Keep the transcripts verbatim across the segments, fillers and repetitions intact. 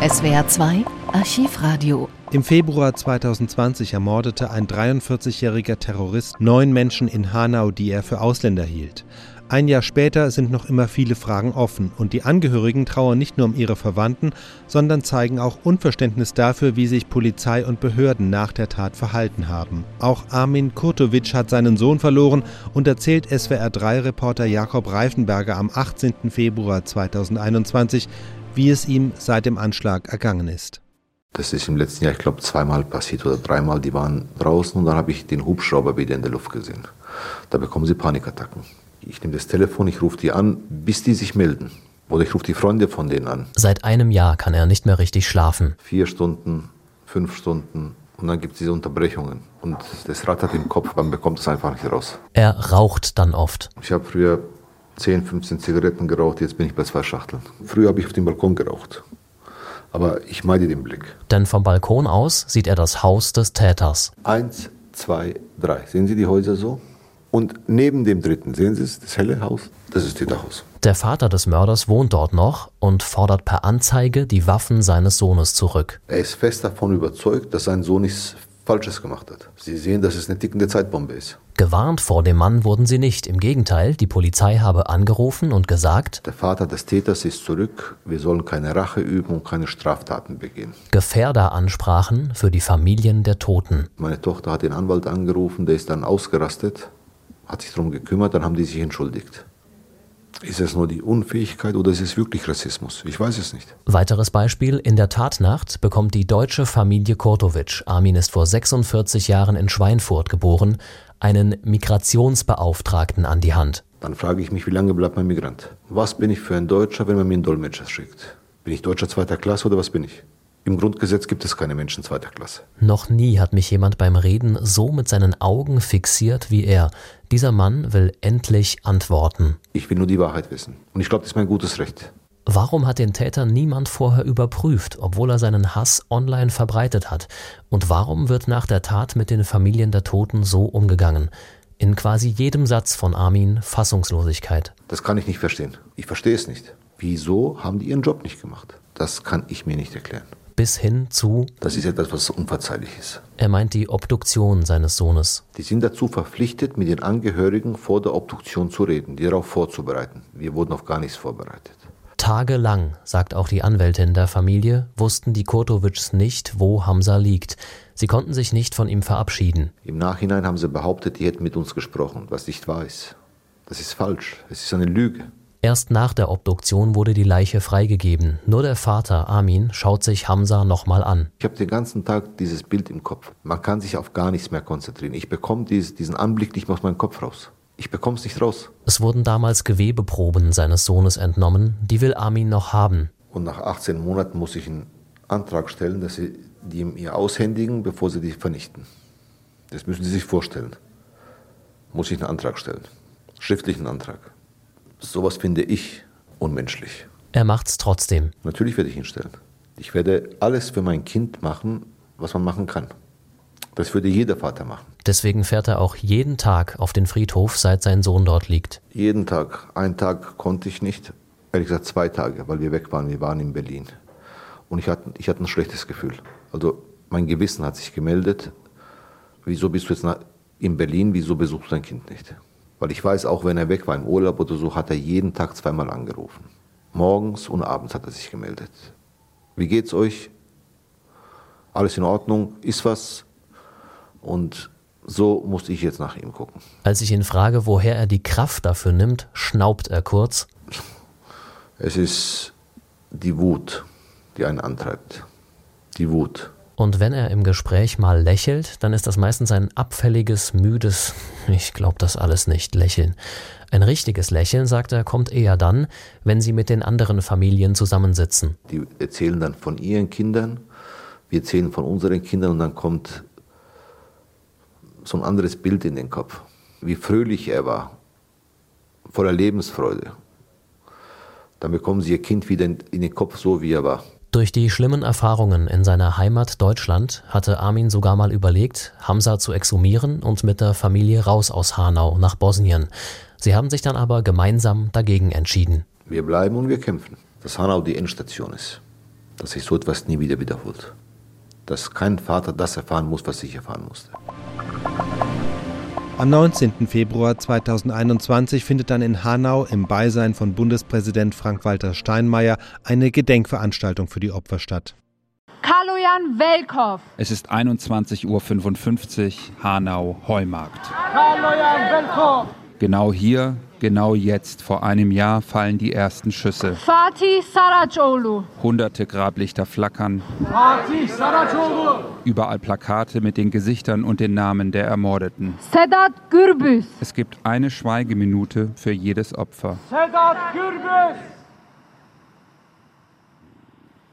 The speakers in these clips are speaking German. S W R zwei Archivradio. Im Februar zweitausendzwanzig ermordete ein dreiundvierzigjähriger Terrorist neun Menschen in Hanau, die er für Ausländer hielt. Ein Jahr später sind noch immer viele Fragen offen und die Angehörigen trauern nicht nur um ihre Verwandten, sondern zeigen auch Unverständnis dafür, wie sich Polizei und Behörden nach der Tat verhalten haben. Auch Armin Kurtovic hat seinen Sohn verloren und erzählt S W R drei Reporter Jakob Reifenberger am achtzehnten Februar zweitausendeinundzwanzig, wie es ihm seit dem Anschlag ergangen ist. Das ist im letzten Jahr, ich glaube, zweimal passiert oder dreimal. Die waren draußen und dann habe ich den Hubschrauber wieder in der Luft gesehen. Da bekommen sie Panikattacken. Ich nehme das Telefon, ich rufe die an, bis die sich melden. Oder ich rufe die Freunde von denen an. Seit einem Jahr kann er nicht mehr richtig schlafen. Vier Stunden, fünf Stunden und dann gibt es diese Unterbrechungen. Und das rattert im Kopf, man bekommt es einfach nicht raus. Er raucht dann oft. Ich habe früher zehn, fünfzehn Zigaretten geraucht, jetzt bin ich bei zwei Schachteln. Früher habe ich auf dem Balkon geraucht. Aber ich meide den Blick. Denn vom Balkon aus sieht er das Haus des Täters. Eins, zwei, drei. Sehen Sie die Häuser so? Und neben dem dritten, sehen Sie es, das helle Haus, das ist Täterhaus. Der Vater des Mörders wohnt dort noch und fordert per Anzeige die Waffen seines Sohnes zurück. Er ist fest davon überzeugt, dass sein Sohn nichts Falsches gemacht hat. Sie sehen, dass es eine tickende Zeitbombe ist. Gewarnt vor dem Mann wurden sie nicht. Im Gegenteil, die Polizei habe angerufen und gesagt: Der Vater des Täters ist zurück, wir sollen keine Rache üben und keine Straftaten begehen. Gefährderansprachen für die Familien der Toten. Meine Tochter hat den Anwalt angerufen, der ist dann ausgerastet. Hat sich darum gekümmert, dann haben die sich entschuldigt. Ist es nur die Unfähigkeit oder ist es wirklich Rassismus? Ich weiß es nicht. Weiteres Beispiel: In der Tatnacht bekommt die deutsche Familie Kurtovic, Armin ist vor sechsundvierzig Jahren in Schweinfurt geboren, einen Migrationsbeauftragten an die Hand. Dann frage ich mich, wie lange bleibt man Migrant? Was bin ich für ein Deutscher, wenn man mir einen Dolmetscher schickt? Bin ich Deutscher zweiter Klasse oder was bin ich? Im Grundgesetz gibt es keine Menschen zweiter Klasse. Noch nie hat mich jemand beim Reden so mit seinen Augen fixiert wie er. Dieser Mann will endlich antworten. Ich will nur die Wahrheit wissen. Und ich glaube, das ist mein gutes Recht. Warum hat den Täter niemand vorher überprüft, obwohl er seinen Hass online verbreitet hat? Und warum wird nach der Tat mit den Familien der Toten so umgegangen? In quasi jedem Satz von Armin Fassungslosigkeit. Das kann ich nicht verstehen. Ich verstehe es nicht. Wieso haben die ihren Job nicht gemacht? Das kann ich mir nicht erklären. Bis hin zu: Das ist etwas, was unverzeihlich ist. Er meint die Obduktion seines Sohnes. Die sind dazu verpflichtet, mit den Angehörigen vor der Obduktion zu reden, die darauf vorzubereiten. Wir wurden auf gar nichts vorbereitet. Tagelang, sagt auch die Anwältin der Familie, wussten die Kurtovics nicht, wo Hamza liegt. Sie konnten sich nicht von ihm verabschieden. Im Nachhinein haben sie behauptet, die hätten mit uns gesprochen, was nicht wahr ist. Das ist falsch. Es ist eine Lüge. Erst nach der Obduktion wurde die Leiche freigegeben. Nur der Vater, Armin, schaut sich Hamza nochmal an. Ich habe den ganzen Tag dieses Bild im Kopf. Man kann sich auf gar nichts mehr konzentrieren. Ich bekomme dies, diesen Anblick nicht mehr aus meinem Kopf raus. Ich bekomme es nicht raus. Es wurden damals Gewebeproben seines Sohnes entnommen. Die will Armin noch haben. Und nach achtzehn Monaten muss ich einen Antrag stellen, dass sie die mir aushändigen, bevor sie die vernichten. Das müssen Sie sich vorstellen. Muss ich einen Antrag stellen. Schriftlichen Antrag. Sowas finde ich unmenschlich. Er macht's trotzdem. Natürlich werde ich ihn stellen. Ich werde alles für mein Kind machen, was man machen kann. Das würde jeder Vater machen. Deswegen fährt er auch jeden Tag auf den Friedhof, seit sein Sohn dort liegt. Jeden Tag. Einen Tag konnte ich nicht. Ehrlich gesagt zwei Tage, weil wir weg waren. Wir waren in Berlin. Und ich hatte, ich hatte ein schlechtes Gefühl. Also mein Gewissen hat sich gemeldet. Wieso bist du jetzt in Berlin? Wieso besuchst du dein Kind nicht? Weil ich weiß, auch wenn er weg war im Urlaub oder so, hat er jeden Tag zweimal angerufen. Morgens und abends hat er sich gemeldet. Wie geht's euch? Alles in Ordnung? Ist was? Und so musste ich jetzt nach ihm gucken. Als ich ihn frage, woher er die Kraft dafür nimmt, schnaubt er kurz: Es ist die Wut, die einen antreibt. Die Wut. Und wenn er im Gespräch mal lächelt, dann ist das meistens ein abfälliges, müdes, ich glaube das alles nicht, Lächeln. Ein richtiges Lächeln, sagt er, kommt eher dann, wenn sie mit den anderen Familien zusammensitzen. Die erzählen dann von ihren Kindern, wir erzählen von unseren Kindern und dann kommt so ein anderes Bild in den Kopf. Wie fröhlich er war, voller Lebensfreude. Dann bekommen sie ihr Kind wieder in den Kopf, so wie er war. Durch die schlimmen Erfahrungen in seiner Heimat Deutschland hatte Armin sogar mal überlegt, Hamza zu exhumieren und mit der Familie raus aus Hanau nach Bosnien. Sie haben sich dann aber gemeinsam dagegen entschieden. Wir bleiben und wir kämpfen, dass Hanau die Endstation ist. dass sich so etwas nie wieder wiederholt. Dass kein Vater das erfahren muss, was ich erfahren musste. Am neunzehnten Februar zweitausendeinundzwanzig findet dann in Hanau im Beisein von Bundespräsident Frank-Walter Steinmeier eine Gedenkveranstaltung für die Opfer statt. Karlojan Welkow. Es ist einundzwanzig Uhr fünfundfünfzig, Hanau, Heumarkt. Karlojan Welkow. Genau hier, genau jetzt, vor einem Jahr fallen die ersten Schüsse. Fatih Saracoglu. Hunderte Grablichter flackern. Fatih Saracoglu. Überall Plakate mit den Gesichtern und den Namen der Ermordeten. Sedat Gürbüz. Es gibt eine Schweigeminute für jedes Opfer. Sedat Gürbüz.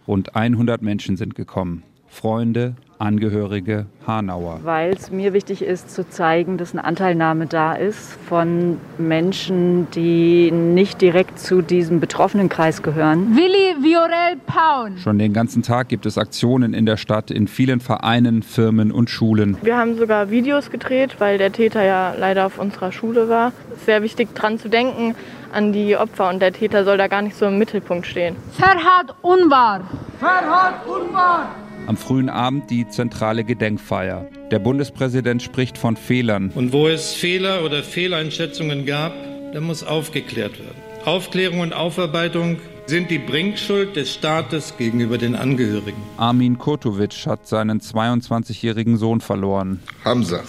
Rund hundert Menschen sind gekommen. Freunde, Angehörige, Hanauer. Weil es mir wichtig ist, zu zeigen, dass eine Anteilnahme da ist von Menschen, die nicht direkt zu diesem betroffenen Kreis gehören. Willi Viorel Paun. Schon den ganzen Tag gibt es Aktionen in der Stadt, in vielen Vereinen, Firmen und Schulen. Wir haben sogar Videos gedreht, weil der Täter ja leider auf unserer Schule war. Es ist sehr wichtig, dran zu denken, an die Opfer, und der Täter soll da gar nicht so im Mittelpunkt stehen. Ferhat Unvar. Ferhat Unvar. Am frühen Abend die zentrale Gedenkfeier. Der Bundespräsident spricht von Fehlern. Und wo es Fehler oder Fehleinschätzungen gab, da muss aufgeklärt werden. Aufklärung und Aufarbeitung sind die Bringschuld des Staates gegenüber den Angehörigen. Armin Kurtovic hat seinen zweiundzwanzigjährigen Sohn verloren. Hamza,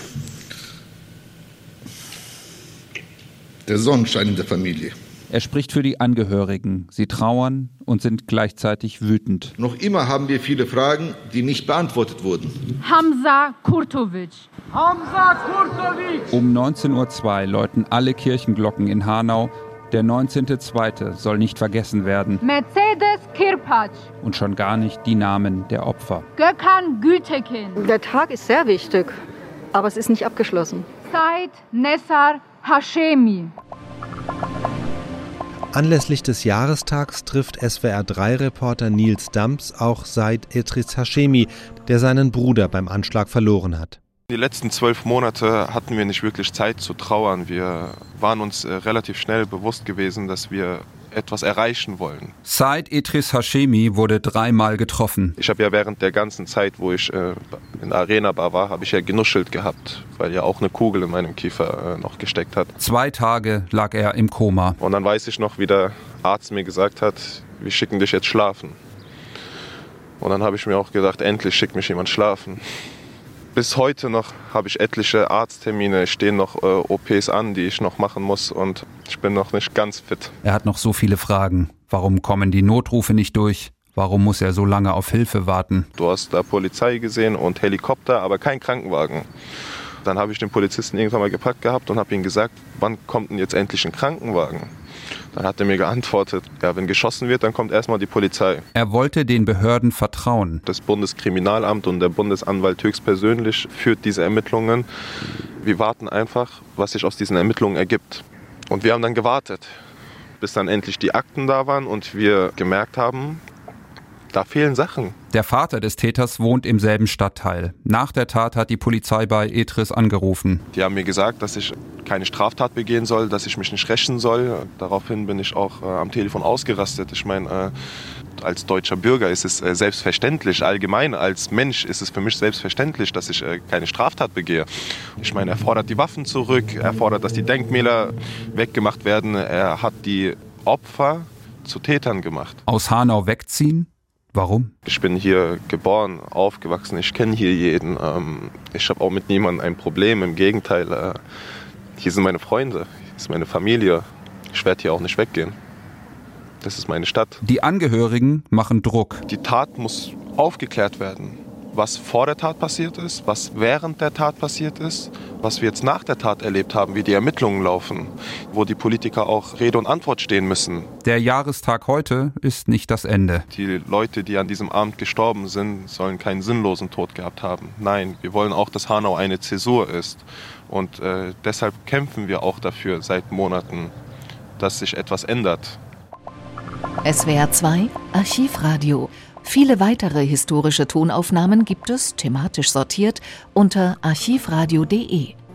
der Sonnenschein in der Familie. Er spricht für die Angehörigen. Sie trauern und sind gleichzeitig wütend. Noch immer haben wir viele Fragen, die nicht beantwortet wurden. Hamza Kurtovic. Hamza Kurtovic. Um neunzehn Uhr zwei läuten alle Kirchenglocken in Hanau. Der neunzehnten zweiten soll nicht vergessen werden. Mercedes Kirpatsch. Und schon gar nicht die Namen der Opfer. Gökan Gütekin. Der Tag ist sehr wichtig, aber es ist nicht abgeschlossen. Said Nessar Hashemi. Anlässlich des Jahrestags trifft S W R drei Reporter Nils Dumps auch Said Etris Hashemi, der seinen Bruder beim Anschlag verloren hat. Die letzten zwölf Monate hatten wir nicht wirklich Zeit zu trauern. Wir waren uns relativ schnell bewusst gewesen, dass wir etwas erreichen wollen. Said Etris Hashemi wurde dreimal getroffen. Ich habe ja während der ganzen Zeit, wo ich äh, in der Arena Bar war, habe ich ja genuschelt gehabt, weil ja auch eine Kugel in meinem Kiefer äh, noch gesteckt hat. Zwei Tage lag er im Koma. Und dann weiß ich noch, wie der Arzt mir gesagt hat, wir schicken dich jetzt schlafen. Und dann habe ich mir auch gedacht, endlich schickt mich jemand schlafen. Bis heute noch habe ich etliche Arzttermine, es stehen noch äh, O Ps an, die ich noch machen muss, und ich bin noch nicht ganz fit. Er hat noch so viele Fragen. Warum kommen die Notrufe nicht durch? Warum muss er so lange auf Hilfe warten? Du hast da Polizei gesehen und Helikopter, aber kein Krankenwagen. Dann habe ich den Polizisten irgendwann mal gepackt gehabt und habe ihm gesagt, wann kommt denn jetzt endlich ein Krankenwagen? Dann hat er mir geantwortet, ja, wenn geschossen wird, dann kommt erstmal die Polizei. Er wollte den Behörden vertrauen. Das Bundeskriminalamt und der Bundesanwalt höchstpersönlich führt diese Ermittlungen. Wir warten einfach, was sich aus diesen Ermittlungen ergibt. Und wir haben dann gewartet, bis dann endlich die Akten da waren und wir gemerkt haben, da fehlen Sachen. Der Vater des Täters wohnt im selben Stadtteil. Nach der Tat hat die Polizei bei Etris angerufen. Die haben mir gesagt, dass ich keine Straftat begehen soll, dass ich mich nicht rächen soll. Daraufhin bin ich auch äh, am Telefon ausgerastet. Ich meine, äh, als deutscher Bürger ist es äh, selbstverständlich, allgemein als Mensch ist es für mich selbstverständlich, dass ich äh, keine Straftat begehe. Ich meine, er fordert die Waffen zurück, er fordert, dass die Denkmäler weggemacht werden. Er hat die Opfer zu Tätern gemacht. Aus Hanau wegziehen? Warum? Ich bin hier geboren, aufgewachsen, ich kenne hier jeden. Ich habe auch mit niemandem ein Problem, im Gegenteil. Hier sind meine Freunde, hier ist meine Familie. Ich werde hier auch nicht weggehen. Das ist meine Stadt. Die Angehörigen machen Druck. Die Tat muss aufgeklärt werden. Was vor der Tat passiert ist, was während der Tat passiert ist, was wir jetzt nach der Tat erlebt haben, wie die Ermittlungen laufen, wo die Politiker auch Rede und Antwort stehen müssen. Der Jahrestag heute ist nicht das Ende. Die Leute, die an diesem Abend gestorben sind, sollen keinen sinnlosen Tod gehabt haben. Nein, wir wollen auch, dass Hanau eine Zäsur ist. Und äh, deshalb kämpfen wir auch dafür seit Monaten, dass sich etwas ändert. S W R zwei Archivradio. Viele weitere historische Tonaufnahmen gibt es, thematisch sortiert, unter archivradio punkt de.